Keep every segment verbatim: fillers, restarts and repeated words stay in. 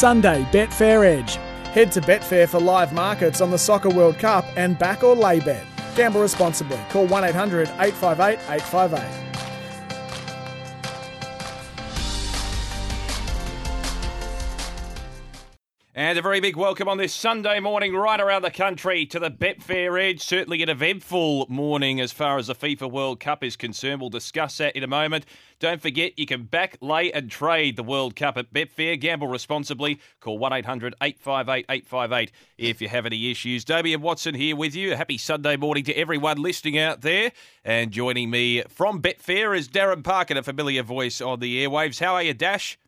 Sunday, Betfair Edge. Head to Betfair for live markets on the Soccer World Cup and back or lay bet. Gamble responsibly. Call one eight hundred eight five eight eight five eight. And a very big welcome on this Sunday morning right around the country to the Betfair Edge. Certainly an eventful morning as far as the FIFA World Cup is concerned. We'll discuss that in a moment. Don't forget, you can back, lay and trade the World Cup at Betfair. Gamble responsibly. Call one eight hundred eight five eight eight five eight if you have any issues. Damian Watson here with you. Happy Sunday morning to everyone listening out there. And joining me from Betfair is Darren Parkin, a familiar voice on the airwaves. How are you, Dash?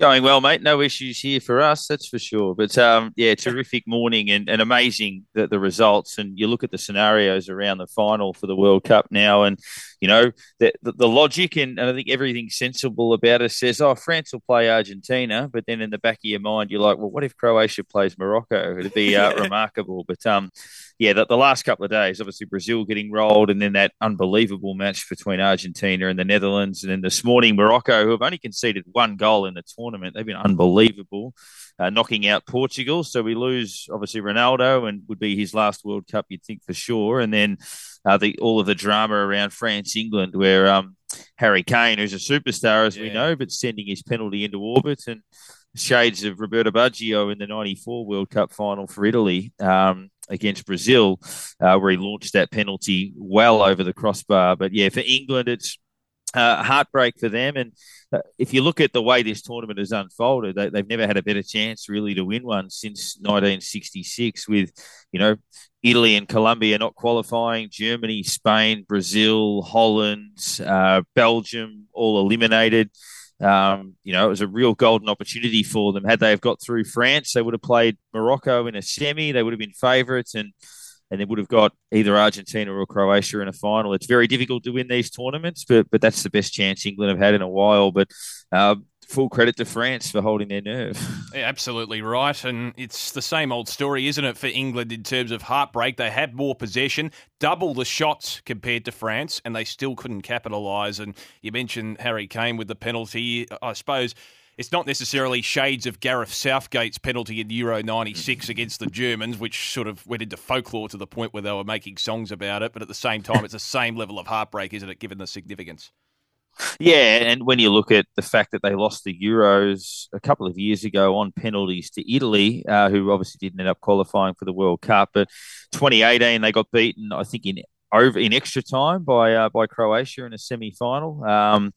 Going well, mate. No issues here for us, that's for sure. But, um, yeah, terrific morning and, and amazing the, the results. And you look at the scenarios around the final for the World Cup now and, you know, the the, the logic and, and I think everything sensible about it says, oh, France will play Argentina. But then in the back of your mind, you're like, well, what if Croatia plays Morocco? It'd be uh, remarkable. But, um, yeah, the, the last couple of days, obviously Brazil getting rolled and then that unbelievable match between Argentina and the Netherlands. And then this morning, Morocco, who have only conceded one goal in the tournament. They've been unbelievable, uh, knocking out Portugal. So we lose, obviously, Ronaldo, and would be his last World Cup, you'd think, for sure. And then uh, the all of the drama around France-England, where um, Harry Kane, who's a superstar, as yeah. we know, but sending his penalty into orbit, and shades of Roberto Baggio in the ninety-four World Cup final for Italy um, against Brazil, uh, where he launched that penalty well over the crossbar. But, yeah, for England, it's Uh, heartbreak for them. And uh, if you look at the way this tournament has unfolded, they, they've never had a better chance really to win one since nineteen sixty-six with, you know, Italy and Colombia not qualifying, Germany, Spain, Brazil, Holland, uh, Belgium, all eliminated. Um, you know, it was a real golden opportunity for them. Had they have got through France, they would have played Morocco in a semi. They would have been favourites and and they would have got either Argentina or Croatia in a final. It's very difficult to win these tournaments, but but that's the best chance England have had in a while. But uh, full credit to France for holding their nerve. Yeah, absolutely right. And it's the same old story, isn't it, for England in terms of heartbreak? They had more possession, double the shots compared to France, and they still couldn't capitalise. And you mentioned Harry Kane with the penalty, I suppose. It's not necessarily shades of Gareth Southgate's penalty in Euro ninety-six against the Germans, which sort of went into folklore to the point where they were making songs about it. But at the same time, it's the same level of heartbreak, isn't it, given the significance? Yeah, and when you look at the fact that they lost the Euros a couple of years ago on penalties to Italy, uh, who obviously didn't end up qualifying for the World Cup. But twenty eighteen, they got beaten, I think, in over in extra time by uh, by Croatia in a semi-final. Um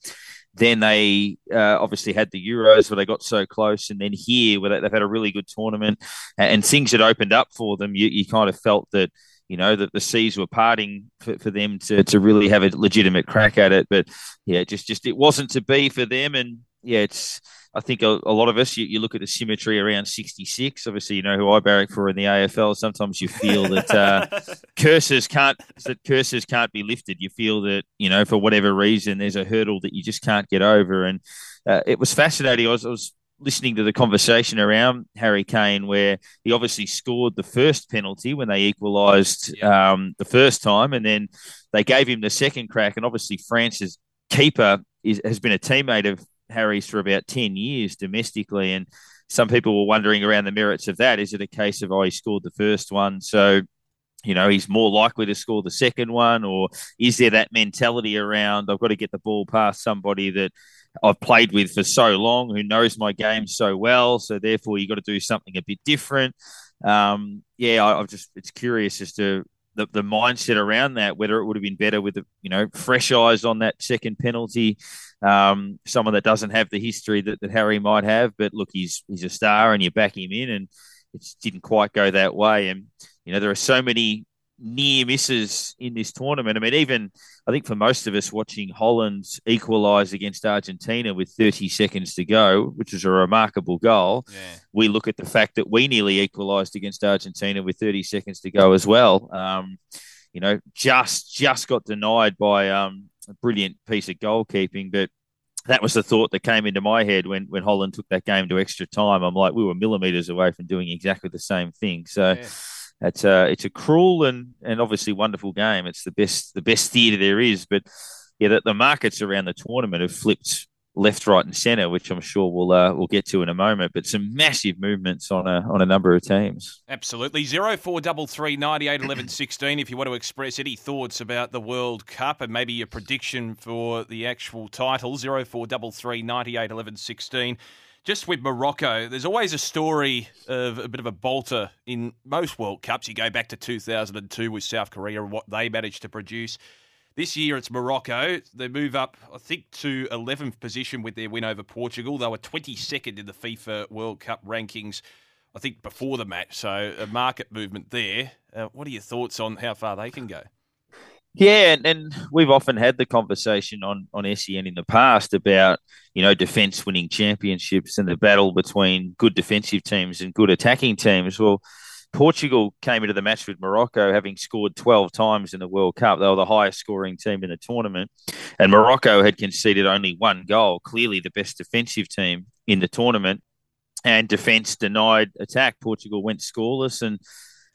Then they uh, obviously had the Euros where they got so close. And then here where they, they've had a really good tournament and things had opened up for them. You, you kind of felt that, you know, that the seas were parting for, for them to, to really have a legitimate crack at it. But, yeah, just just it wasn't to be for them. And, yeah, it's I think a, a lot of us, you, you look at the symmetry around sixty-six. Obviously, you know who I barrack for in the A F L. Sometimes you feel that uh, curses can't that curses can't be lifted. You feel that, you know, for whatever reason, there's a hurdle that you just can't get over. And uh, it was fascinating. I was, I was listening to the conversation around Harry Kane where he obviously scored the first penalty when they equalised um, the first time. And then they gave him the second crack. And obviously, France's keeper is, has been a teammate of Harry's for about ten years domestically, and some people were wondering around the merits of that. Is it a case of, oh, he scored the first one, so, you know, he's more likely to score the second one? Or is there that mentality around, I've got to get the ball past somebody that I've played with for so long, who knows my game so well, so therefore you've got to do something a bit different? Um, yeah, I, I've just, it's curious as to The, the mindset around that, whether it would have been better with, the, you know, fresh eyes on that second penalty, um, someone that doesn't have the history that, that Harry might have. But, look, he's he's a star and you back him in, and it didn't quite go that way. And, you know, there are so many near misses in this tournament. I mean, even I think for most of us watching Holland equalise against Argentina with thirty seconds to go, which was a remarkable goal. Yeah. We look at the fact that we nearly equalised against Argentina with thirty seconds to go as well. Um, you know, just just got denied by um, a brilliant piece of goalkeeping, but that was the thought that came into my head when, when Holland took that game to extra time. I'm like, we were millimetres away from doing exactly the same thing. So. Yeah. It's a, it's a cruel and, and obviously wonderful game. It's the best the best theatre there is. But, yeah, the, the markets around the tournament have flipped left, right, and centre, which I'm sure we'll uh, we'll get to in a moment. But some massive movements on a on a number of teams. Absolutely. Zero four double three ninety eight eleven sixteen. If you want to express any thoughts about the World Cup and maybe your prediction for the actual title, zero four double three ninety eight eleven sixteen. Just with Morocco, there's always a story of a bit of a bolter in most World Cups. You go back to two thousand two with South Korea and what they managed to produce. This year it's Morocco. They move up, I think, to eleventh position with their win over Portugal. They were twenty-second in the FIFA World Cup rankings, I think, before the match. So a market movement there. Uh, what are your thoughts on how far they can go? Yeah, and, and we've often had the conversation on, on S E N in the past about, you know, defence winning championships and the battle between good defensive teams and good attacking teams. Well, Portugal came into the match with Morocco having scored twelve times in the World Cup. They were the highest scoring team in the tournament, and Morocco had conceded only one goal, clearly the best defensive team in the tournament, and defence denied attack. Portugal went scoreless and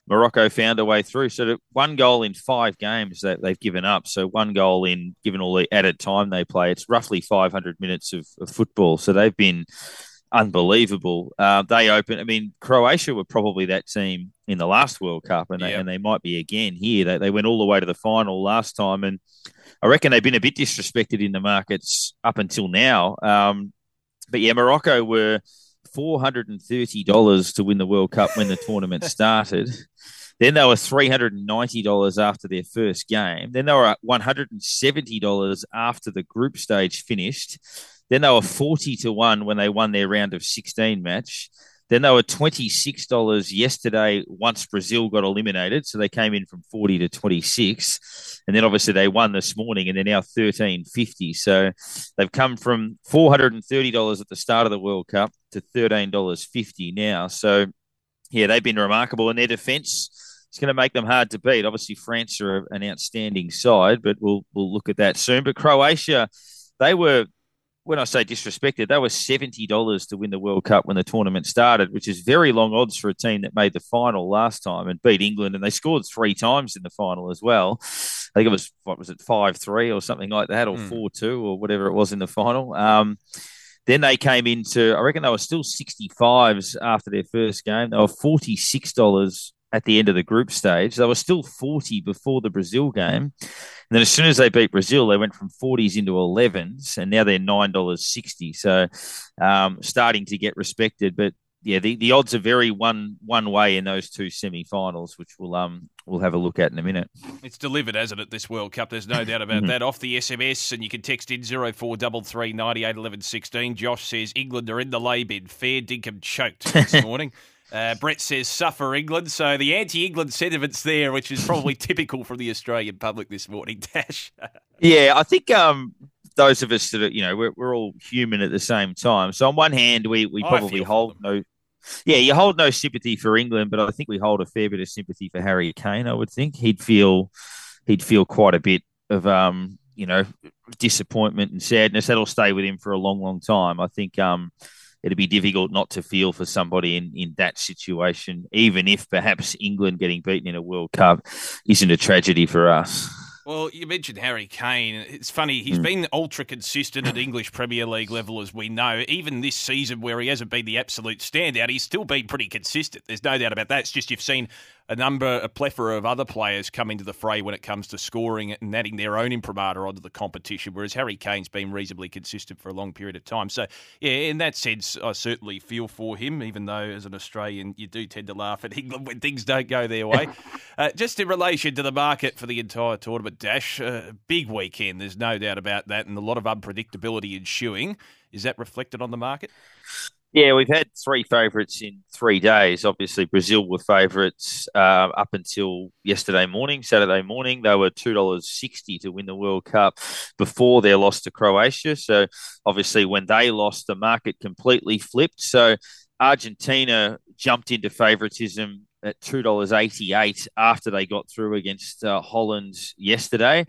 Morocco found a way through. So one goal in five games that they've given up. So one goal in, given all the added time they play, it's roughly five hundred minutes of, of football. So they've been unbelievable. Uh, they open. I mean, Croatia were probably that team in the last World Cup, and, yeah. they, and they might be again here. They, they went all the way to the final last time, and I reckon they've been a bit disrespected in the markets up until now. Um, but, yeah, Morocco were four hundred thirty dollars to win the World Cup when the tournament started. Then they were three hundred ninety dollars after their first game. Then they were at one hundred seventy dollars after the group stage finished. Then they were forty to one when they won their round of sixteen match. Then they were twenty-six dollars yesterday once Brazil got eliminated. So they came in from forty to twenty-six. And then obviously they won this morning and they're now thirteen fifty. So they've come from four hundred thirty dollars at the start of the World Cup to thirteen fifty now. So, yeah, they've been remarkable. And their defence is going to make them hard to beat. Obviously, France are an outstanding side, but we'll we'll look at that soon. But Croatia, they were... When I say disrespected, they were seventy dollars to win the World Cup when the tournament started, which is very long odds for a team that made the final last time and beat England. And they scored three times in the final as well. I think it was, what was it, five three or something like that, or four two mm. or whatever it was in the final. Um, then they came into, I reckon they were still sixty-fives after their first game. They were forty-six dollars at the end of the group stage. They were still forty before the Brazil game. And then as soon as they beat Brazil, they went from forties into elevens, and now they're nine dollars sixty. So um, starting to get respected. But, yeah, the, the odds are very one one way in those two semi-finals, which we'll, um, we'll have a look at in a minute. It's delivered, hasn't it, this World Cup? There's no doubt about that. Off the S M S, and you can text in zero four three three nine eight one one one six. Josh says, England are in the lay bid. Fair dinkum choked this morning. Uh, Brett says, suffer England. So the anti-England sentiment's there, which is probably typical from the Australian public this morning, Dash. Yeah, I think um, those of us that are, you know, we're, we're all human at the same time. So on one hand, we, we probably hold no... Yeah, you hold no sympathy for England, but I think we hold a fair bit of sympathy for Harry Kane, I would think. He'd feel he'd feel quite a bit of, um, you know, disappointment and sadness. That'll stay with him for a long, long time. I think... Um, It'd be difficult not to feel for somebody in, in that situation, even if perhaps England getting beaten in a World Cup isn't a tragedy for us. Well, you mentioned Harry Kane. It's funny, he's mm. been ultra consistent at English Premier League level, as we know. Even this season where he hasn't been the absolute standout, he's still been pretty consistent. There's no doubt about that. It's just you've seen a number, a plethora of other players come into the fray when it comes to scoring and adding their own imprimatur onto the competition, whereas Harry Kane's been reasonably consistent for a long period of time. So, yeah, in that sense, I certainly feel for him, even though as an Australian, you do tend to laugh at England when things don't go their way. uh, just in relation to the market for the entire tournament, Dash, a uh, big weekend, there's no doubt about that, and a lot of unpredictability ensuing. Is that reflected on the market? Yeah, we've had three favourites in three days. Obviously, Brazil were favourites uh, up until yesterday morning, Saturday morning. They were two dollars sixty to win the World Cup before their loss to Croatia. So, obviously, when they lost, the market completely flipped. So, Argentina jumped into favouritism at two dollars eighty-eight after they got through against uh, Holland yesterday.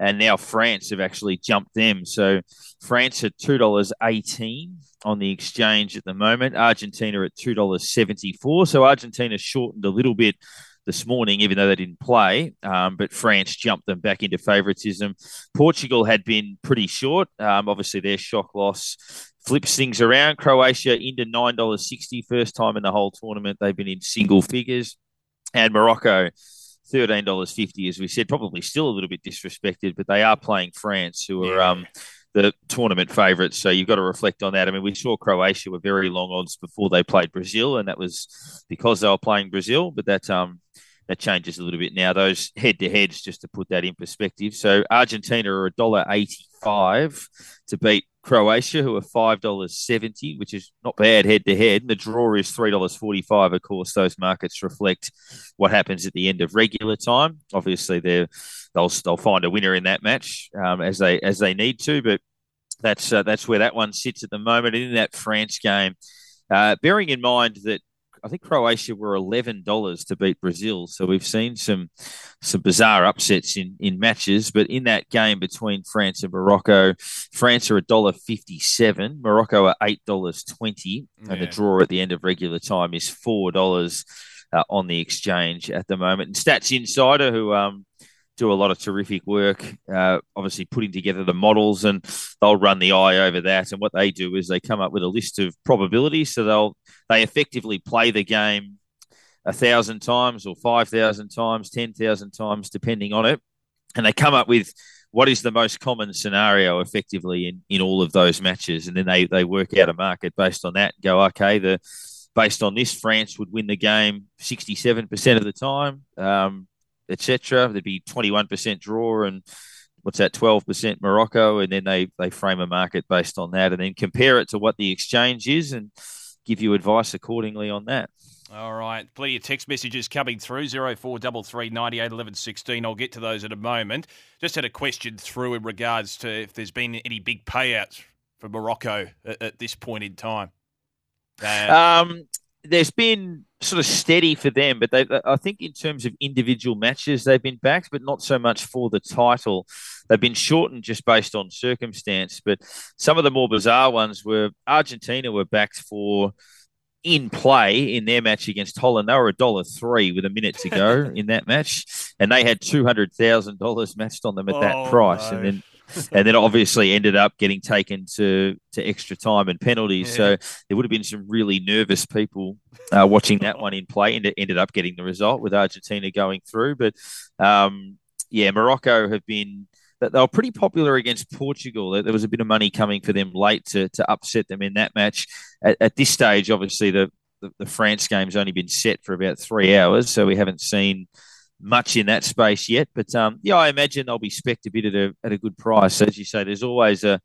And now France have actually jumped them. So France at two dollars eighteen on the exchange at the moment. Argentina at two dollars seventy-four. So Argentina shortened a little bit this morning, even though they didn't play, um, but France jumped them back into favouritism. Portugal had been pretty short. Um, obviously, their shock loss flips things around. Croatia into nine dollars sixty, first time in the whole tournament they've been in single figures. And Morocco, thirteen dollars fifty, as we said, probably still a little bit disrespected, but they are playing France, who are... Yeah. Um, the tournament favourites. So you've got to reflect on that. I mean, we saw Croatia were very long odds before they played Brazil, and that was because they were playing Brazil, but that um that changes a little bit now. Those head-to-heads, just to put that in perspective. So Argentina are one dollar eighty-five to beat Croatia, who are five dollars seventy, which is not bad head-to-head. And the draw is three dollars forty-five. Of course, those markets reflect what happens at the end of regular time. Obviously, they're... They'll they'll find a winner in that match um, as they as they need to, but that's uh, that's where that one sits at the moment. And in that France game, uh, bearing in mind that I think Croatia were eleven dollars to beat Brazil, so we've seen some some bizarre upsets in, in matches. But in that game between France and Morocco, France are a dollar fifty seven, Morocco are eight dollars twenty, and yeah. the draw at the end of regular time is four dollars uh, on the exchange at the moment. And Stats Insider, who um. do a lot of terrific work, uh, obviously putting together the models, and they'll run the eye over that. And what they do is they come up with a list of probabilities. So they'll they effectively play the game a thousand times or five thousand times, ten thousand times, depending on it. And they come up with what is the most common scenario effectively in, in all of those matches. And then they, they work out a market based on that and go, okay, the based on this, France would win the game sixty-seven percent of the time. Um, et cetera. There'd be twenty-one percent draw and what's that, twelve percent Morocco, and then they, they frame a market based on that and then compare it to what the exchange is and give you advice accordingly on that. All right. Plenty of text messages coming through, oh four three three, nine eight, one one one six. I'll get to those in a moment. Just had a question through in regards to if there's been any big payouts for Morocco at, at this point in time. Uh, um. There's been sort of steady for them, but they, I think in terms of individual matches, they've been backed, but not so much for the title. They've been shortened just based on circumstance, but some of the more bizarre ones were Argentina were backed for in play in their match against Holland. They were a dollar three with a minute to go in that match, and they had two hundred thousand dollars matched on them at oh, that price. No. And then and then obviously ended up getting taken to, to extra time and penalties. Yeah. So there would have been some really nervous people uh, watching that one in play, and it ended up getting the result with Argentina going through. But, um, yeah, Morocco have been – they were pretty popular against Portugal. There was a bit of money coming for them late to, to upset them in that match. At, at this stage, obviously, the, the, the France game's only been set for about three hours, so we haven't seen – much in that space yet, but um, yeah, I imagine they'll be specced a bit at a at a good price. As you say, there's always a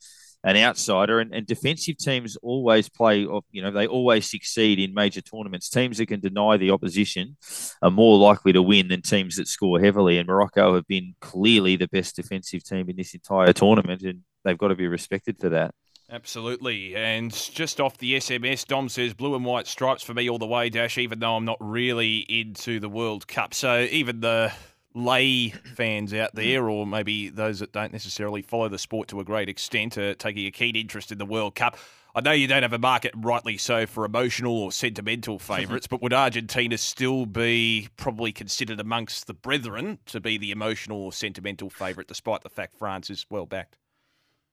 an outsider, and, and defensive teams always play. You know, they always succeed in major tournaments. Teams that can deny the opposition are more likely to win than teams that score heavily. And Morocco have been clearly the best defensive team in this entire tournament, and they've got to be respected for that. Absolutely. And just off the S M S, Dom says, blue and white stripes for me all the way, Dash, even though I'm not really into the World Cup. So even the lay fans out there, or maybe those that don't necessarily follow the sport to a great extent, are taking a keen interest in the World Cup. I know you don't have a market, rightly so, for emotional or sentimental favourites, but would Argentina still be probably considered amongst the brethren to be the emotional or sentimental favourite, despite the fact France is well backed?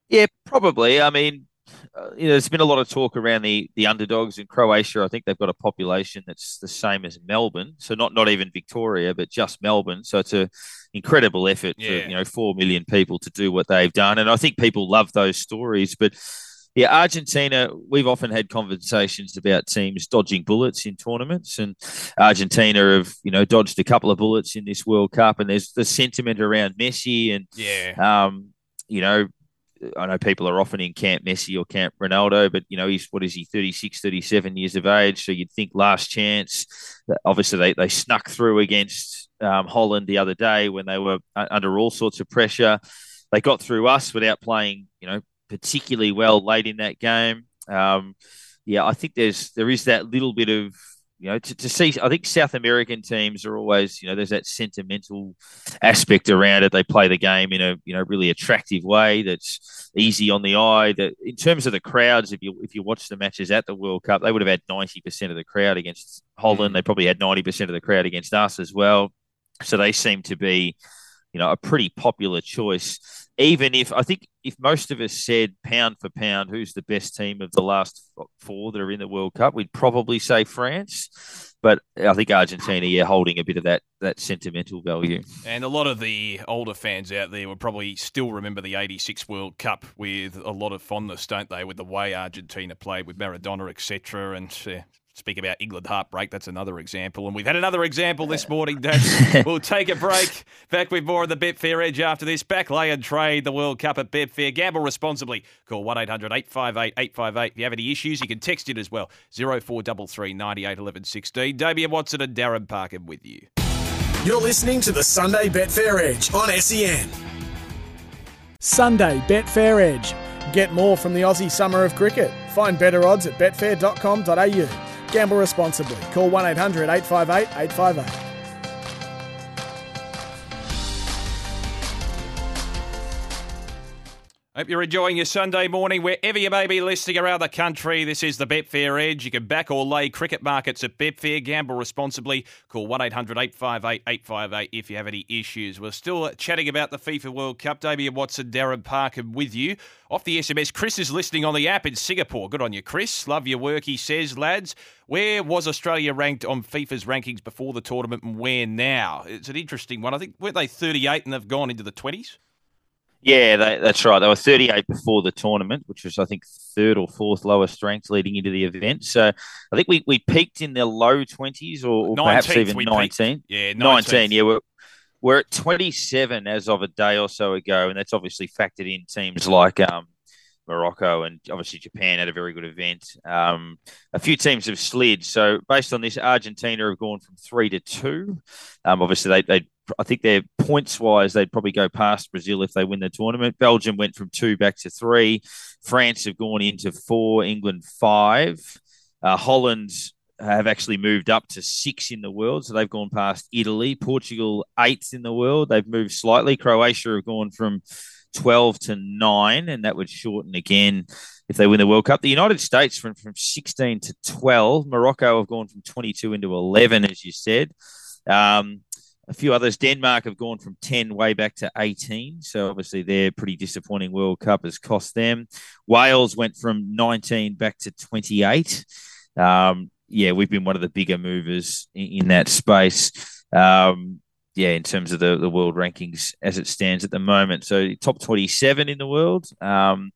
Yeah, probably. I mean, uh, you know, there's been a lot of talk around the, the underdogs in Croatia. I think they've got a population that's the same as Melbourne, so not, not even Victoria, but just Melbourne. So it's an incredible effort yeah. for you know four million people to do what they've done, and I think people love those stories. But yeah, Argentina. We've often had conversations about teams dodging bullets in tournaments, and Argentina have you know dodged a couple of bullets in this World Cup. And there's the sentiment around Messi, and yeah, um, you know. I know people are often in Camp Messi or Camp Ronaldo, but, you know, he's, what is he, thirty-six, thirty-seven years of age. So you'd think last chance. Obviously, they, they snuck through against um, Holland the other day when they were under all sorts of pressure. They got through us without playing, you know, particularly well late in that game. Um, yeah, I think there's there is that little bit of You know, to, to see, I think South American teams are always, you know, there's that sentimental aspect around it. They play the game in a, you know, really attractive way that's easy on the eye. That in terms of the crowds, if you if you watch the matches at the World Cup, they would have had ninety percent of the crowd against Holland. They probably had ninety percent of the crowd against us as well. So they seem to be, you know, a pretty popular choice. Even if I think if most of us said pound for pound, who's the best team of the last four that are in the World Cup, we'd probably say France. But I think Argentina, yeah, holding a bit of that that sentimental value. And a lot of the older fans out there will probably still remember the eighty-six World Cup with a lot of fondness, don't they, with the way Argentina played with Maradona, et cetera, and uh, speak about England heartbreak. That's another example. And we've had another example this morning. We'll take a break. Back with more of the Betfair Edge after this. Back lay and trade the World Cup at Betfair. Gamble responsibly. Call one eight hundred eight five eight eight five eight. If you have any issues, you can text it as well. oh four three three, nine eight, one one one six. Damian Watson and Darren Parkin with you. You're listening to the Sunday Betfair Edge on S E N. Sunday Betfair Edge. Get more from the Aussie Summer of Cricket. Find better odds at betfair dot com dot a u. Gamble responsibly. Call one eight hundred eight five eight eight five eight. Hope you're enjoying your Sunday morning wherever you may be listening around the country. This is the Betfair Edge. You can back or lay cricket markets at Betfair. Gamble responsibly. Call one eight hundred eight five eight eight five eight if you have any issues. We're still chatting about the FIFA World Cup. Damian Watson, Darren Parkin with you. Off the S M S, Chris is listening on the app in Singapore. Good on you, Chris. Love your work, he says, lads. Where was Australia ranked on FIFA's rankings before the tournament and where now? It's an interesting one. I think, weren't they thirty-eight and they've gone into the twenties? Yeah, they, that's right. They were thirty-eight before the tournament, which was, I think, third or fourth lowest ranked leading into the event. So I think we, we peaked in the low twenties or, or perhaps even nineteen. Peaked. Yeah, nineteen. Yeah, we're, we're at twenty-seven as of a day or so ago, and that's obviously factored in teams like um, Morocco and obviously Japan had a very good event. Um, a few teams have slid. So based on this, Argentina have gone from three to two. Um, obviously, they they I think their points-wise, they'd probably go past Brazil if they win the tournament. Belgium went from two back to three. France have gone into four. England, five. Uh, Holland have actually moved up to six in the world, so they've gone past Italy. Portugal, eighth in the world. They've moved slightly. Croatia have gone from twelve to nine, and that would shorten again if they win the World Cup. The United States from, from sixteen to twelve. Morocco have gone from twenty-two into eleven, as you said. Um A few others. Denmark have gone from ten way back to eighteen. So obviously their pretty disappointing World Cup has cost them. Wales went from nineteen back to twenty-eight. Um, yeah, we've been one of the bigger movers in, in that space. Um, yeah, in terms of the, the world rankings as it stands at the moment. So top twenty-seven in the world. Um,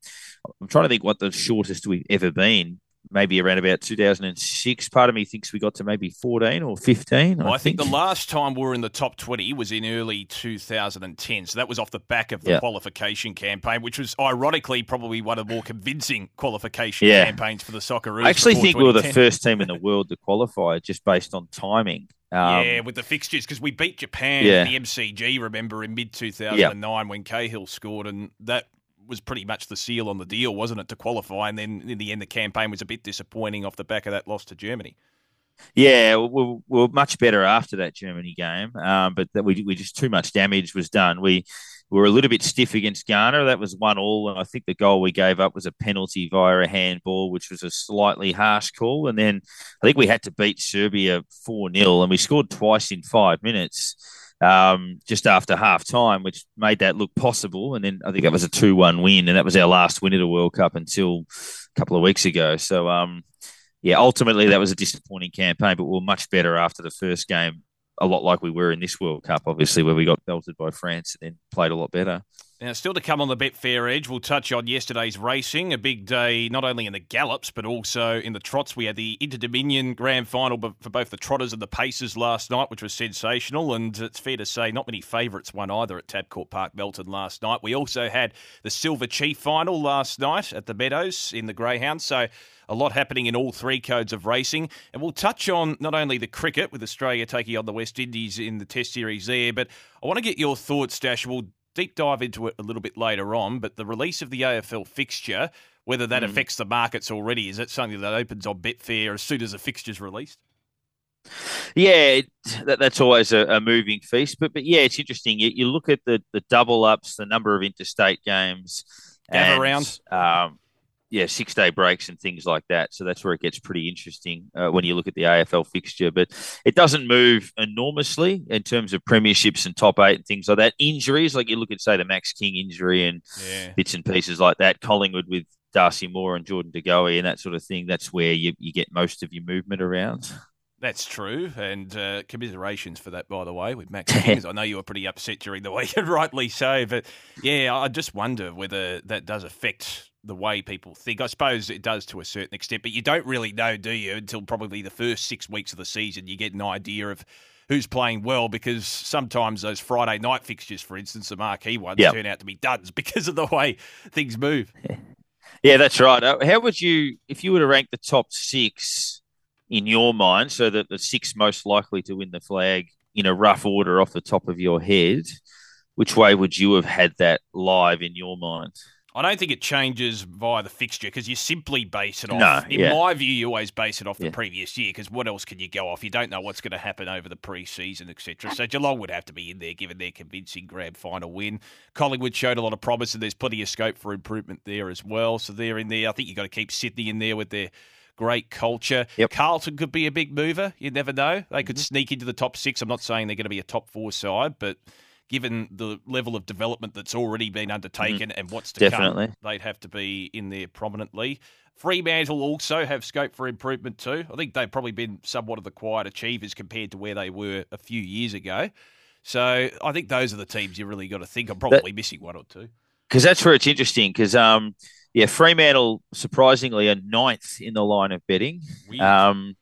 I'm trying to think what the shortest we've ever been. Maybe around about two thousand six. Part of me thinks we got to maybe fourteen or fifteen. Well, I, I think. think the last time we were in the top twenty was in early two thousand ten. So that was off the back of the yeah. qualification campaign, which was ironically probably one of the more convincing qualification yeah. campaigns for the Socceroos. I actually think we were the first team in the world to qualify just based on timing. Um, yeah, with the fixtures, because we beat Japan yeah. in the M C G, remember, in mid two thousand nine yeah. when Cahill scored, and that was pretty much the seal on the deal, wasn't it, to qualify? And then in the end, the campaign was a bit disappointing off the back of that loss to Germany. Yeah, we were much better after that Germany game, um, but that we we just too much damage was done. We were a little bit stiff against Ghana. That was one all, and I think the goal we gave up was a penalty via a handball, which was a slightly harsh call. And then I think we had to beat Serbia four nil, and we scored twice in five minutes. Um, just after half time, which made that look possible. And then I think that was a two one win, and that was our last win at a World Cup until a couple of weeks ago. So, um, yeah, ultimately that was a disappointing campaign, but we were much better after the first game, a lot like we were in this World Cup, obviously, where we got belted by France and then played a lot better. Now, still to come on the Betfair Edge, we'll touch on yesterday's racing, a big day not only in the gallops but also in the trots. We had the Inter-Dominion Grand Final for both the Trotters and the Pacers last night, which was sensational, and it's fair to say not many favourites won either at Tabcorp Park Melton last night. We also had the Silver Chief Final last night at the Meadows in the Greyhound, so a lot happening in all three codes of racing. And we'll touch on not only the cricket, with Australia taking on the West Indies in the Test Series there, but I want to get your thoughts, Dash. We'll deep dive into it a little bit later on, but the release of the A F L fixture, whether that mm. affects the markets already, is it something that opens on Betfair as soon as the fixture's released? Yeah, that, that's always a, a moving feast. But but yeah, it's interesting. You, you look at the, the double ups, the number of interstate games, and around, um, yeah, six day breaks and things like that. So that's where it gets pretty interesting uh, when you look at the A F L fixture. But it doesn't move enormously in terms of premierships and top eight and things like that. Injuries, like you look at say the Max King injury and yeah. bits and pieces like that. Collingwood with Darcy Moore and Jordan De Goey and that sort of thing. That's where you, you get most of your movement around. That's true, and uh, commiserations for that, by the way, with Max King. I know you were pretty upset during the week, and rightly so. But yeah, I just wonder whether that does affect the way people think. I suppose it does to a certain extent, but you don't really know, do you, until probably the first six weeks of the season. You get an idea of who's playing well, because sometimes those Friday night fixtures, for instance, the marquee ones, yep. turn out to be duds because of the way things move. Yeah, that's right. How would you, if you were to rank the top six in your mind, so that the six most likely to win the flag in a rough order off the top of your head, which way would you have had that live in your mind? I don't think it changes via the fixture because you simply base it off. No, in yeah. my view, you always base it off the yeah. previous year because what else can you go off? You don't know what's going to happen over the pre-season, et cetera. So Geelong would have to be in there given their convincing grand final win. Collingwood showed a lot of promise and there's plenty of scope for improvement there as well. So they're in there. I think you've got to keep Sydney in there with their great culture. Yep. Carlton could be a big mover. You never know. They could mm-hmm. sneak into the top six. I'm not saying they're going to be a top four side, but given the level of development that's already been undertaken mm-hmm. and what's to Definitely. come, they'd have to be in there prominently. Fremantle also have scope for improvement too. I think they've probably been somewhat of the quiet achievers compared to where they were a few years ago. So I think those are the teams you really got to think. I'm probably that, missing one or two. Because that's where it's interesting because, um, yeah, Fremantle, surprisingly, are ninth in the line of betting. Weird. Um,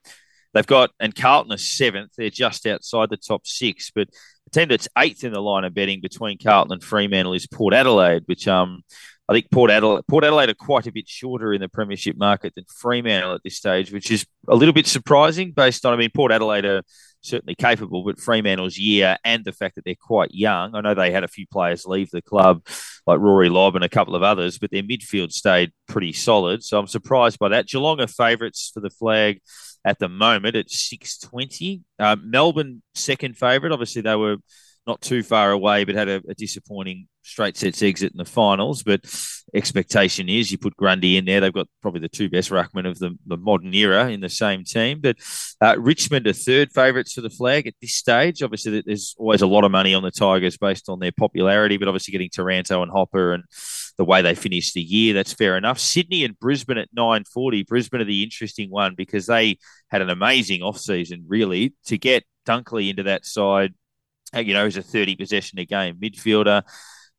they've got, and Carlton are seventh. They're just outside the top six, but the team that's eighth in the line of betting between Carlton and Fremantle is Port Adelaide, which um, I think Port Adelaide, Port Adelaide are quite a bit shorter in the premiership market than Fremantle at this stage, which is a little bit surprising based on, I mean, Port Adelaide are certainly capable, but Fremantle's year and the fact that they're quite young. I know they had a few players leave the club, like Rory Lobb and a couple of others, but their midfield stayed pretty solid. So I'm surprised by that. Geelong are favourites for the flag at the moment at six twenty. Uh, Melbourne, second favourite. Obviously, they were not too far away, but had a, a disappointing straight sets exit in the finals. But expectation is you put Grundy in there. They've got probably the two best ruckmen of the, the modern era in the same team. But uh, Richmond are third favourites for the flag at this stage. Obviously, there's always a lot of money on the Tigers based on their popularity, but obviously getting Taranto and Hopper and the way they finished the year, that's fair enough. Sydney and Brisbane at nine forty. Brisbane are the interesting one because they had an amazing off-season, really, to get Dunkley into that side. You know, he's a thirty-possession-a-game midfielder.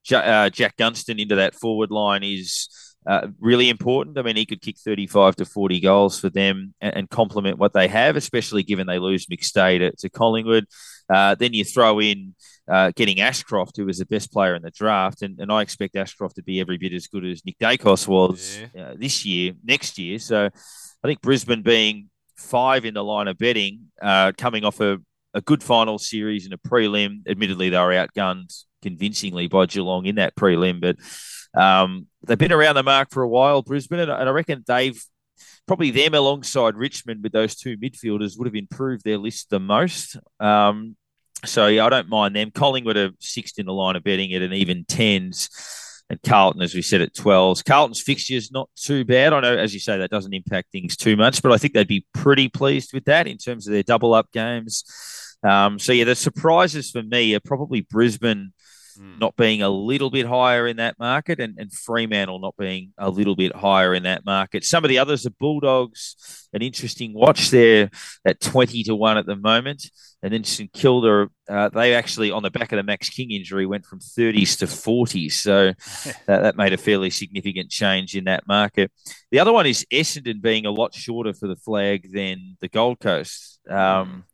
Uh, Jack Gunston into that forward line is uh, really important. I mean, he could kick thirty-five to forty goals for them and, and complement what they have, especially given they lose McStay to, to Collingwood. Uh, then you throw in uh, getting Ashcroft, who was the best player in the draft, and, and I expect Ashcroft to be every bit as good as Nick Dacos was yeah. uh, this year, next year. So I think Brisbane being five in the line of betting, uh, coming off a, a good final series and a prelim, admittedly they were outgunned convincingly by Geelong in that prelim, but um, they've been around the mark for a while, Brisbane, and, and I reckon they've probably them alongside Richmond with those two midfielders would have improved their list the most. Um, so yeah, I don't mind them. Collingwood are sixth in the line of betting at an even tens, and Carlton, as we said, at twelves. Carlton's fixture's not too bad. I know, as you say, that doesn't impact things too much, but I think they'd be pretty pleased with that in terms of their double-up games. Um, so, yeah, the surprises for me are probably Brisbane mm. not being a little bit higher in that market and, and Fremantle not being a little bit higher in that market. Some of the others are Bulldogs, an interesting watch there at twenty to one at the moment. And then St Kilda, uh, they actually, on the back of the Max King injury, went from thirties to forties. So that, that made a fairly significant change in that market. The other one is Essendon being a lot shorter for the flag than the Gold Coast. Um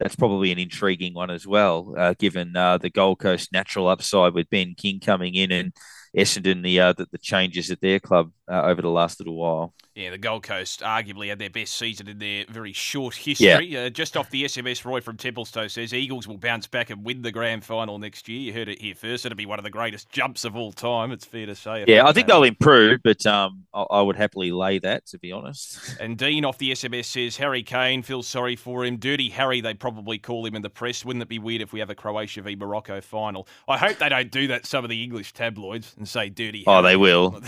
That's probably an intriguing one as well, uh, given uh, the Gold Coast natural upside with Ben King coming in and Essendon, the uh, the, the changes at their club uh, over the last little while. Yeah, the Gold Coast arguably had their best season in their very short history. Yeah. Uh, just off the S M S, Roy from Templestowe says, Eagles will bounce back and win the grand final next year. You heard it here first. It'll be one of the greatest jumps of all time, it's fair to say. Yeah, I think they'll improve, but um, I-, I would happily lay that, to be honest. And Dean off the S M S says, Harry Kane, feel sorry for him. Dirty Harry, they probably call him in the press. Wouldn't it be weird if we have a Croatia v Morocco final? I hope they don't do that, some of the English tabloids, and say Dirty Harry. Oh, they will.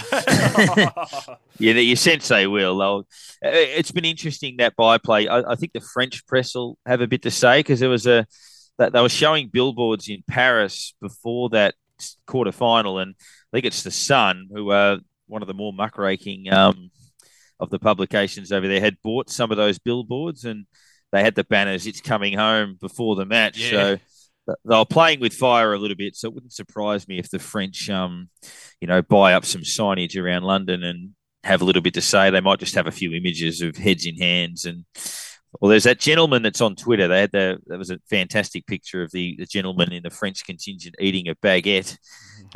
Yeah, you sense they will. They'll, it's been interesting, that byplay. I, I think the French press will have a bit to say, because there was a that they were showing billboards in Paris before that quarter final, and I think it's the Sun, who are one of the more muckraking um, of the publications over there, had bought some of those billboards, and they had the banners "It's coming home" before the match. Yeah. So they were playing with fire a little bit, so it wouldn't surprise me if the French, um, you know, buy up some signage around London and have a little bit to say. They might just have a few images of heads in hands. And well, there's that gentleman that's on Twitter. They had the, that was a fantastic picture of the, the gentleman in the French contingent eating a baguette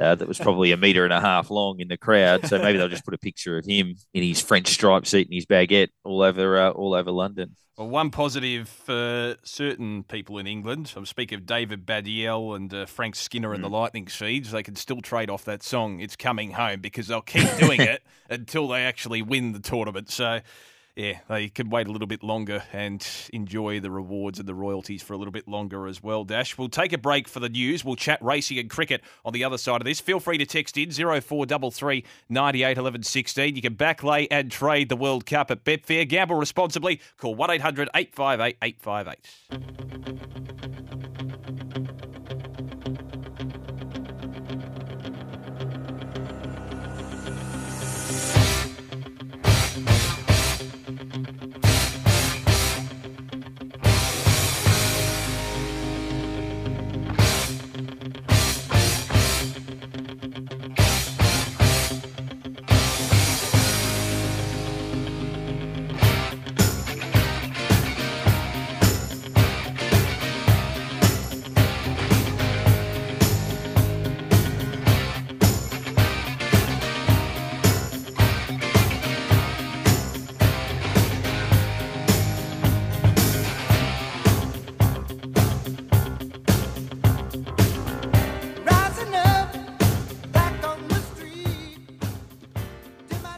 uh, that was probably a metre and a half long in the crowd. So maybe they'll just put a picture of him in his French stripes eating his baguette all over uh, all over London. Well, one positive for certain people in England, I'm speaking of David Baddiel and uh, Frank Skinner and mm. the Lightning Seeds, they can still trade off that song, "It's Coming Home," because they'll keep doing it until they actually win the tournament. So, yeah, they could wait a little bit longer and enjoy the rewards and the royalties for a little bit longer as well, Dash. We'll take a break for the news. We'll chat racing and cricket on the other side of this. Feel free to text in oh four three three, nine eight, one one one six. You can backlay and trade the World Cup at Betfair. Gamble responsibly. Call one eight hundred, eight five eight, eight five eight.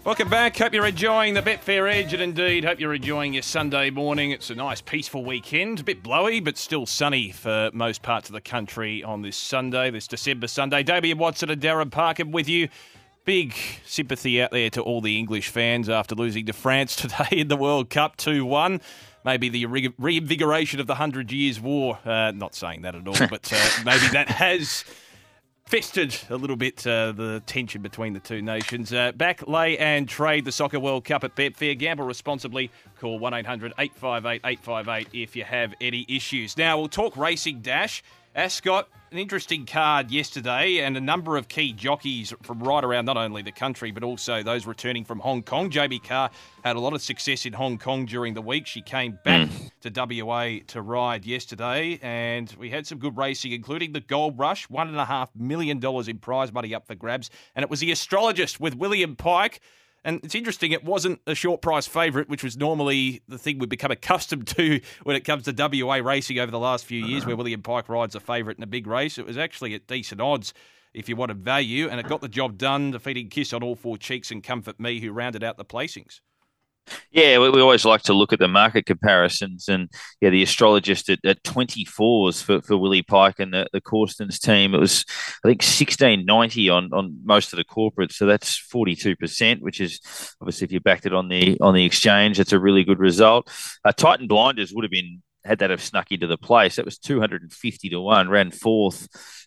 Welcome back. Hope you're enjoying the Betfair Edge, and indeed, hope you're enjoying your Sunday morning. It's a nice, peaceful weekend. A bit blowy, but still sunny for most parts of the country on this Sunday, this December Sunday. Damian Watson and Darren Parkin with you. Big sympathy out there to all the English fans after losing to France today in the World Cup two one. Maybe the re- reinvigoration of the Hundred Years' War. Uh, not saying that at all, but uh, maybe that has festered a little bit uh, the tension between the two nations. Uh, back, lay and trade the Soccer World Cup at Betfair. Gamble responsibly. Call one eight hundred, eight five eight, eight five eight if you have any issues. Now, we'll talk racing, Dash. Ascot, an interesting card yesterday, and a number of key jockeys from right around not only the country but also those returning from Hong Kong. J B Carr had a lot of success in Hong Kong during the week. She came back to W A to ride yesterday, and we had some good racing, including the Gold Rush, one point five million dollars in prize money up for grabs, and it was The Astrologist with William Pike. And it's interesting, it wasn't a short price favourite, which was normally the thing we've become accustomed to when it comes to W A racing over the last few years, where William Pike rides a favourite in a big race. It was actually at decent odds if you wanted value, and it got the job done, defeating Kiss on All Four Cheeks and Comfort Me, who rounded out the placings. Yeah, we, we always like to look at the market comparisons, and yeah, The Astrologist at, at twenty-fours for, for Willie Pike and the, the Corstons team. It was, I think, sixteen ninety on, on most of the corporates, so that's forty-two percent, which is obviously, if you backed it on the on the exchange, that's a really good result. Uh, Titan Blinders would have been, had that have snuck into the place, that was two hundred fifty to one, ran fourth,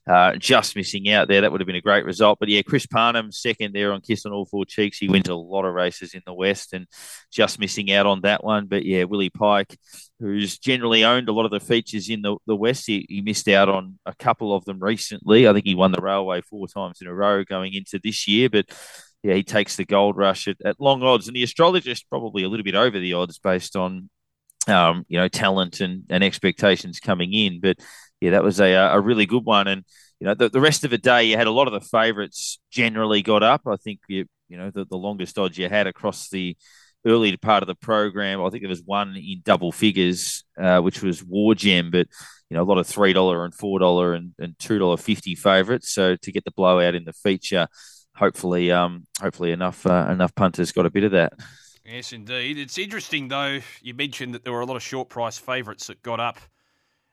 uh, just missing out there. That would have been a great result. But yeah, Chris Parnham second there on Kiss on All Four Cheeks. He wins a lot of races in the West and just missing out on that one. But yeah, Willie Pike, who's generally owned a lot of the features in the, the West, he, he missed out on a couple of them recently. I think he won the Railway four times in a row going into this year, but yeah, he takes the Gold Rush at, at long odds. And The Astrologist probably a little bit over the odds based on Um, you know, talent and, and expectations coming in. But yeah, that was a a really good one. And, you know, the, the rest of the day, you had a lot of the favourites generally got up. I think, you, you know, the, the longest odds you had across the early part of the program. I think there was one in double figures, uh, which was War Gem, but you know, a lot of three dollars and four dollars and, and two dollars fifty favourites. So to get the blowout in the feature, hopefully, um, hopefully enough uh, enough punters got a bit of that. Yes, indeed. It's interesting, though, you mentioned that there were a lot of short price favourites that got up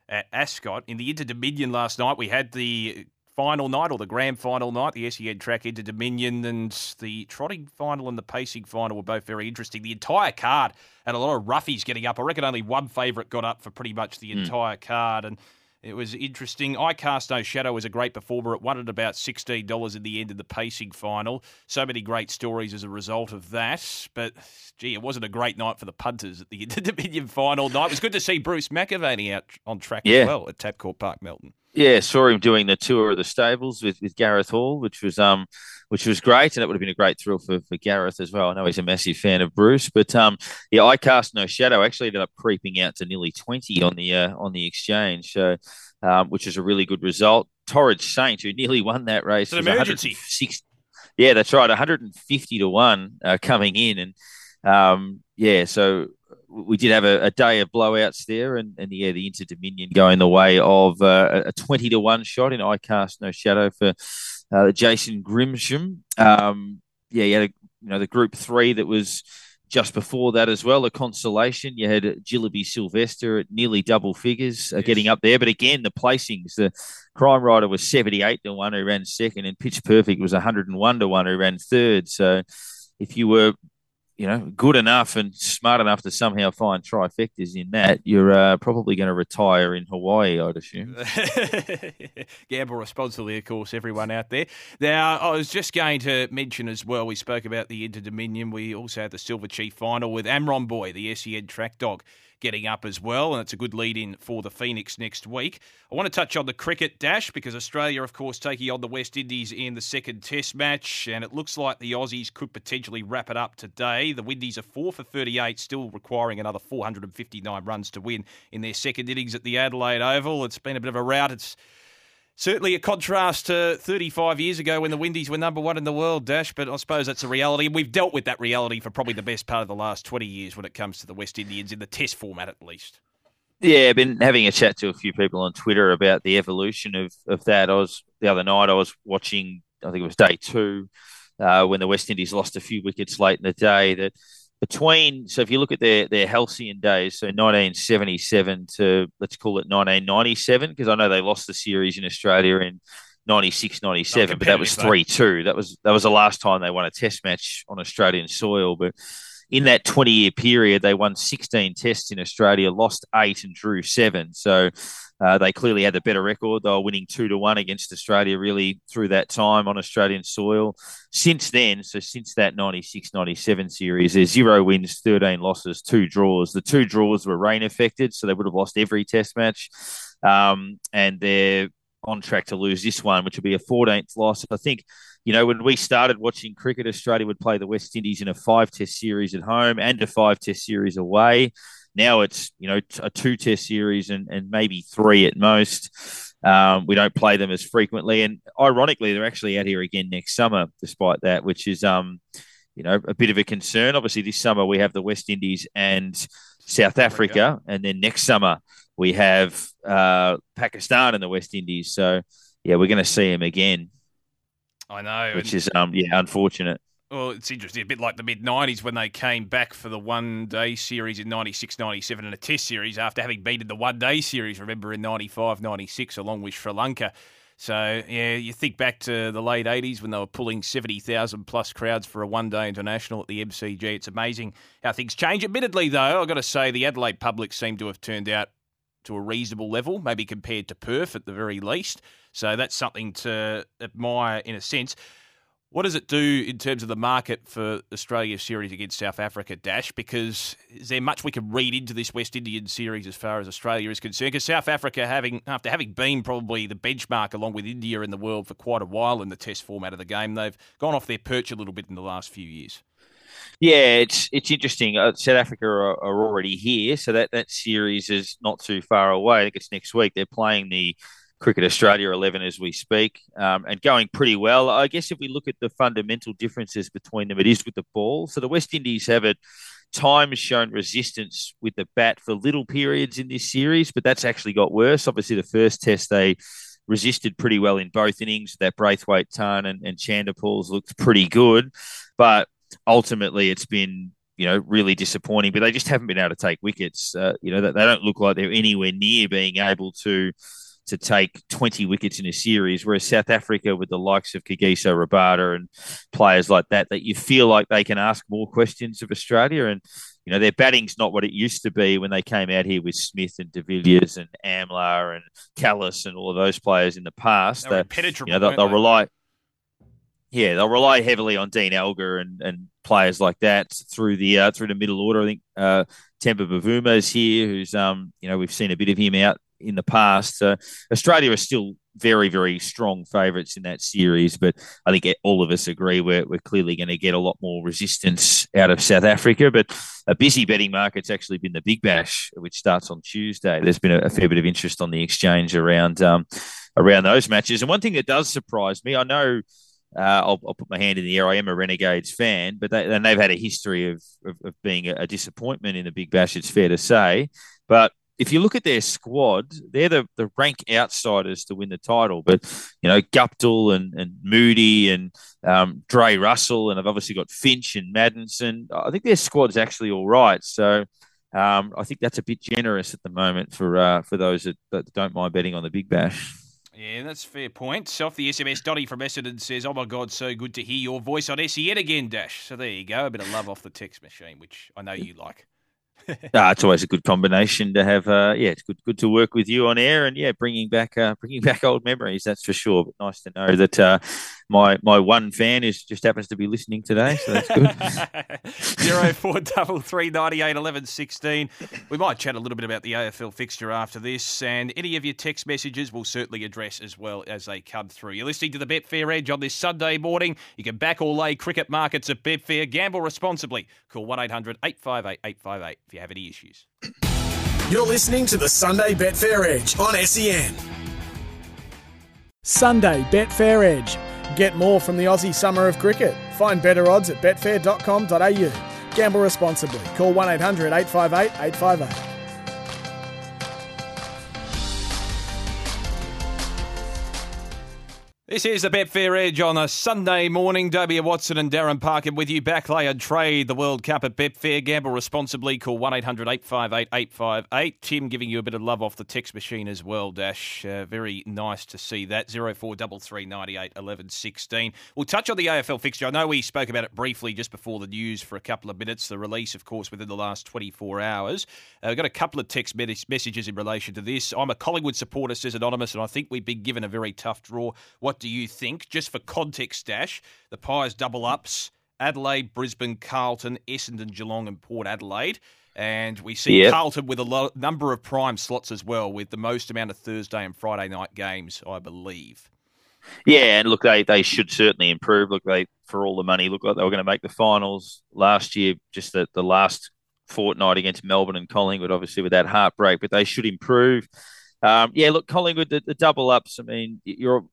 at Ascot. In the Interdominion last night, we had the final night or the grand final night, the S E N track Interdominion, and the trotting final and the pacing final were both very interesting. The entire card had a lot of roughies getting up. I reckon only one favourite got up for pretty much the mm. entire card, and it was interesting. I Cast No Shadow was a great performer. It won at about sixteen dollars in the end of the pacing final. So many great stories as a result of that. But, gee, it wasn't a great night for the punters at the Dominion final night. It was good to see Bruce McAvaney out on track yeah. as well at Tabcorp Park Melton. Yeah, saw him doing the tour of the stables with, with Gareth Hall, which was um, which was great, and it would have been a great thrill for, for Gareth as well. I know he's a massive fan of Bruce, but um, yeah, I Cast No Shadow actually ended up creeping out to nearly twenty on the uh, on the exchange, so um, which is a really good result. Torrid Saint, who nearly won that race, it's an emergency. Yeah, that's right, one hundred and fifty to one uh, coming in, and um, yeah, so. We did have a, a day of blowouts there, and, and yeah, the Interdominion going the way of uh, a twenty to one shot in I Cast No Shadow for uh, Jason Grimsham. Um, yeah, you had a, you know the Group Three that was just before that as well. A consolation, you had Jillaby Sylvester at nearly double figures uh, yes. getting up there, but again the placings. The Crime Rider was seventy-eight to one who ran second, and Pitch Perfect was one hundred one to one who ran third. So if you were you know, good enough and smart enough to somehow find trifectas in that, you're uh, probably going to retire in Hawaii, I'd assume. Gamble responsibly, of course, everyone out there. Now, I was just going to mention as well, we spoke about the Interdominion. We also had the Silver Chief final with Amron Boy, the S E N track dog, getting up as well, and it's a good lead-in for the Phoenix next week. I want to touch on the cricket dash because Australia, of course, taking on the West Indies in the second Test match, and it looks like the Aussies could potentially wrap it up today. The Windies are four for thirty-eight, still requiring another four hundred fifty-nine runs to win in their second innings at the Adelaide Oval. It's been a bit of a rout. It's certainly a contrast to thirty-five years ago when the Windies were number one in the world, Dash, but I suppose that's a reality. We've dealt with that reality for probably the best part of the last twenty years when it comes to the West Indians, in the Test format at least. Yeah, I've been having a chat to a few people on Twitter about the evolution of, of that. I was the other night I was watching, I think it was day two, uh, when the West Indies lost a few wickets late in the day. That between, so if you look at their, their halcyon days, so nineteen seventy-seven to, let's call it nineteen ninety-seven, because I know they lost the series in Australia in ninety-six ninety-seven, but that was three two. That was that was the last time they won a Test match on Australian soil. But in that twenty-year period, they won sixteen Tests in Australia, lost eight and drew seven. So uh, they clearly had the better record. They were winning two to one against Australia really through that time on Australian soil. Since then, so since that ninety-six ninety-seven series, there's zero wins, thirteen losses, two draws. The two draws were rain affected, so they would have lost every Test match. Um, and they're on track to lose this one, which will be a fourteenth loss. I think, you know, when we started watching cricket, Australia would play the West Indies in a five-test series at home and a five-test series away. Now it's, you know, a two-test series and, and maybe three at most. Um, we don't play them as frequently. And ironically, they're actually out here again next summer, despite that, which is, um, you know, a bit of a concern. Obviously, this summer we have the West Indies and South Africa, and then next summer we have uh, Pakistan and the West Indies. So, yeah, we're going to see them again. I know. Which is, um, yeah, unfortunate. Well, it's interesting. A bit like the mid-nineties when they came back for the one-day series in ninety-six ninety-seven and a Test series after having beaten the one-day series, remember, in ninety-five ninety-six along with Sri Lanka. So, yeah, you think back to the late eighties when they were pulling seventy thousand plus crowds for a one-day international at the M C G. It's amazing how things change. Admittedly, though, I've got to say the Adelaide public seem to have turned out to a reasonable level, maybe compared to Perth at the very least. So that's something to admire in a sense. What does it do in terms of the market for Australia's series against South Africa, Dash? Because is there much we can read into this West Indian series as far as Australia is concerned? Because South Africa, having after having been probably the benchmark along with India in the world for quite a while in the Test format of the game, they've gone off their perch a little bit in the last few years. Yeah, it's it's interesting. Uh, South Africa are, are already here, so that, that series is not too far away. I think it's next week. They're playing the Cricket Australia eleven as we speak, um, and going pretty well. I guess if we look at the fundamental differences between them, it is with the ball. So the West Indies have at times shown resistance with the bat for little periods in this series, but that's actually got worse. Obviously, the first test they resisted pretty well in both innings. That Braithwaite ton and, and Chanderpaul's looked pretty good, but ultimately it's been, you know, really disappointing. But they just haven't been able to take wickets. Uh, you know, they, they don't look like they're anywhere near being able to to take twenty wickets in a series, whereas South Africa, with the likes of Kagiso Rabada and players like that, that you feel like they can ask more questions of Australia. And, you know, their batting's not what it used to be when they came out here with Smith and de Villiers and Amla and Callis and all of those players in the past. They're impenetrable, you know, they'll, they'll rely... Yeah, they'll rely heavily on Dean Alger and, and players like that through the uh, through the middle order. I think uh, Temba Bavuma's here, who's um you know we've seen a bit of him out in the past. Uh, Australia are still very, very strong favourites in that series, but I think all of us agree we're, we're clearly going to get a lot more resistance out of South Africa. But a busy betting market's actually been the Big Bash, which starts on Tuesday. There's been a, a fair bit of interest on the exchange around um around those matches. And one thing that does surprise me, I know uh, I'll, I'll put my hand in the air, I am a Renegades fan, but they, and they've had a history of, of, of being a disappointment in the Big Bash, it's fair to say. But if you look at their squad, they're the, the rank outsiders to win the title. But, you know, Guptill and, and Moody and um, Dre Russell, and I've obviously got Finch and Maddinson. I think their squad's actually all right. So um, I think that's a bit generous at the moment for uh, for those that, that don't mind betting on the Big Bash. Yeah, that's a fair point. Self the S M S, Donnie from Essendon says, oh my God, so good to hear your voice on S E N again, Dash. So there you go, a bit of love off the text machine, which I know you like. uh, it's always a good combination to have. Uh, yeah, it's good, good to work with you on air, and yeah, bringing back, uh, bringing back old memories. That's for sure. But nice to know that uh, my my one fan is just happens to be listening today, so that's good. Zero four double three ninety eight eleven sixteen. We might chat a little bit about the A F L fixture after this, and any of your text messages we'll certainly address as well as they come through. You're listening to the Betfair Edge on this Sunday morning. You can back or lay cricket markets at Betfair. Gamble responsibly. Call one eight hundred eight five eight eight five eight. If you have any issues. You're listening to the Sunday Betfair Edge on S E N. Sunday Betfair Edge. Get more from the Aussie summer of cricket. Find better odds at betfair dot com dot a u. Gamble responsibly. Call one eight hundred eight five eight eight five eight. This is the Betfair Edge on a Sunday morning. Damian Watson and Darren Parkin with you. Backlay and trade the World Cup at Betfair. Gamble responsibly. Call one eight hundred eight five eight eight five eight. Tim giving you a bit of love off the text machine as well, Dash. Uh, very nice to see that. zero four three three nine eight one one one six. We'll touch on the A F L fixture. I know we spoke about it briefly just before the news for a couple of minutes. The release, of course, within the last twenty-four hours. Uh, we've got a couple of text messages in relation to this. I'm a Collingwood supporter, says Anonymous, and I think we've been given a very tough draw. What do you think? Just for context, Dash, the Pies double-ups, Adelaide, Brisbane, Carlton, Essendon, Geelong and Port Adelaide. And we see yep. Carlton with a lo- number of prime slots as well, with the most amount of Thursday and Friday night games, I believe. Yeah, and look, they, they should certainly improve. Look, they for all the money, look like they were going to make the finals last year, just the, the last fortnight against Melbourne and Collingwood, obviously with that heartbreak, but they should improve. Um, yeah, look, Collingwood, the, the double-ups, I mean, you're...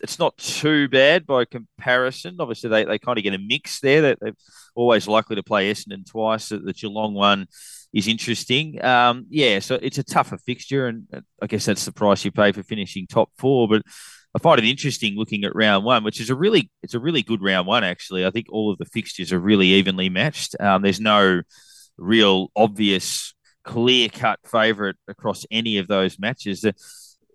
It's not too bad by comparison. Obviously, they, they kind of get a mix there. That they're always likely to play Essendon twice. The Geelong one is interesting. Um, yeah, so it's a tougher fixture, and I guess that's the price you pay for finishing top four. But I find it interesting looking at round one, which is a really it's a really good round one actually. I think all of the fixtures are really evenly matched. Um, there's no real obvious clear-cut favourite across any of those matches. The,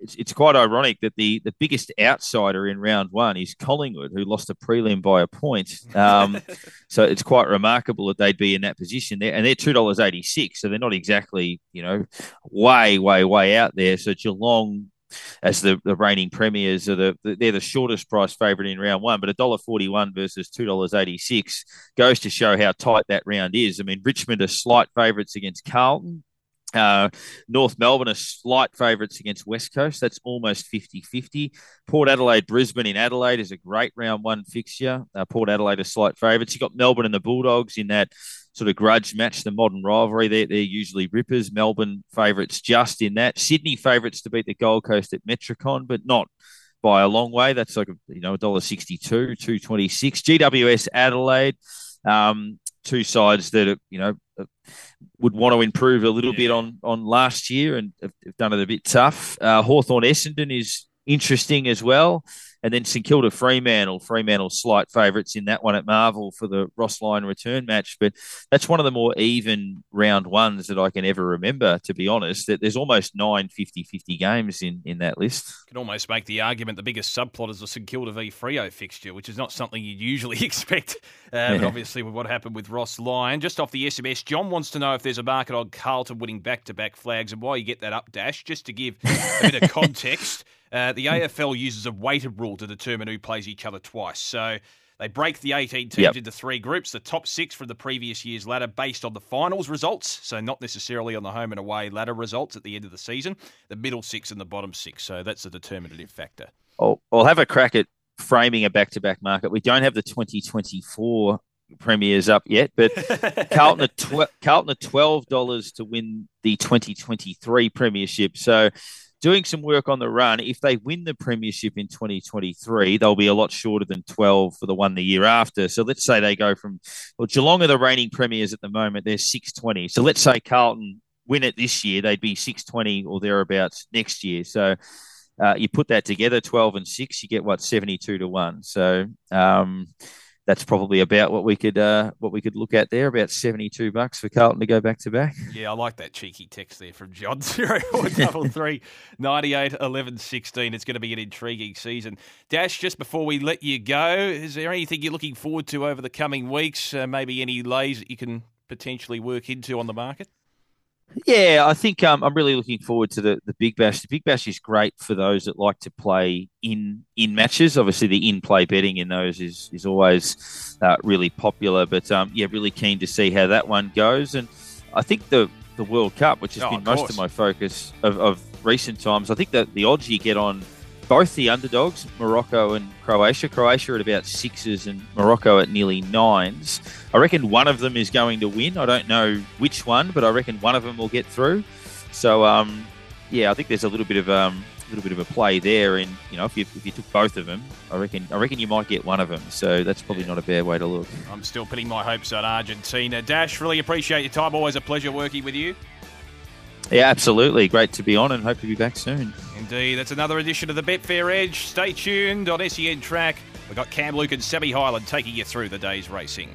It's, it's quite ironic that the, the biggest outsider in round one is Collingwood, who lost a prelim by a point. Um, so it's quite remarkable that they'd be in that position there. And they're two dollars eighty-six, so they're not exactly, you know, way, way, way out there. So Geelong, as the, the reigning premiers, are the they're the shortest price favourite in round one, but one dollar forty-one versus two dollars eighty-six goes to show how tight that round is. I mean, Richmond are slight favourites against Carlton. Uh, North Melbourne are slight favourites against West Coast. That's almost fifty-fifty. Port Adelaide, Brisbane in Adelaide is a great round one fixture. Uh, Port Adelaide are slight favourites. You've got Melbourne and the Bulldogs in that sort of grudge match, the modern rivalry. They're, they're usually rippers. Melbourne favourites just in that. Sydney favourites to beat the Gold Coast at Metricon, but not by a long way. That's like, a, you know, one dollar sixty-two, two twenty-six. G W S Adelaide, um, two sides that, are, you know, would want to improve a little yeah. bit on, on last year and have, have done it a bit tough. Uh, Hawthorn Essendon is interesting as well. And then St Kilda Fremantle, Fremantle slight favourites in that one at Marvel for the Ross Lyon return match. But that's one of the more even round ones that I can ever remember, to be honest. That there's almost nine fifty-fifty games in, in that list. Could almost make the argument the biggest subplot is the St Kilda v Freo fixture, which is not something you'd usually expect. Uh, yeah. But obviously with what happened with Ross Lyon. Just off the S M S, John wants to know if there's a market on Carlton winning back-to-back flags and why you get that up, Dash, just to give a bit of context. Uh, the A F L uses a weighted rule to determine who plays each other twice. So they break the eighteen teams yep. into three groups, the top six from the previous year's ladder based on the finals results, so not necessarily on the home and away ladder results at the end of the season, the middle six and the bottom six. So that's a determinative factor. I'll, I'll have a crack at framing a back-to-back market. We don't have the twenty twenty-four premiers up yet, but Carlton, are tw- Carlton are twelve dollars to win the twenty twenty-three premiership. So doing some work on the run, if they win the premiership in twenty twenty-three, they'll be a lot shorter than twelve for the one the year after. So let's say they go from, well, Geelong are the reigning premiers at the moment. They're six twenty. So let's say Carlton win it this year. They'd be six twenty or thereabouts next year. So uh, you put that together, twelve and six, you get, what, seventy-two to one. So um, that's probably about what we could uh, what we could look at there, about seventy-two bucks for Carlton to go back-to-back. Yeah, I like that cheeky text there from John, zero four three three, nine eight, one one one six. It's going to be an intriguing season. Dash, just before we let you go, is there anything you're looking forward to over the coming weeks, uh, maybe any lays that you can potentially work into on the market? Yeah, I think um, I'm really looking forward to the, the Big Bash. The Big Bash is great for those that like to play in in matches. Obviously, the in-play betting in those is is always uh, really popular. But, um, yeah, really keen to see how that one goes. And I think the, the World Cup, which has oh, been of most course. of my focus of, of recent times, I think that the odds you get on both the underdogs, Morocco and Croatia. Croatia at about sixes and Morocco at nearly nines. I reckon one of them is going to win. I don't know which one, but I reckon one of them will get through. So, um, yeah, I think there's a little bit of um, a little bit of a play there. And you know, if you if you took both of them, I reckon I reckon you might get one of them. So that's probably yeah. not a bad way to look. I'm still putting my hopes on Argentina. Dash, really appreciate your time. Always a pleasure working with you. Yeah, absolutely. Great to be on and hope to be back soon. Indeed. That's another edition of the Betfair Edge. Stay tuned on S E N Track. We've got Cam Luke and Sammy Hyland taking you through the day's racing.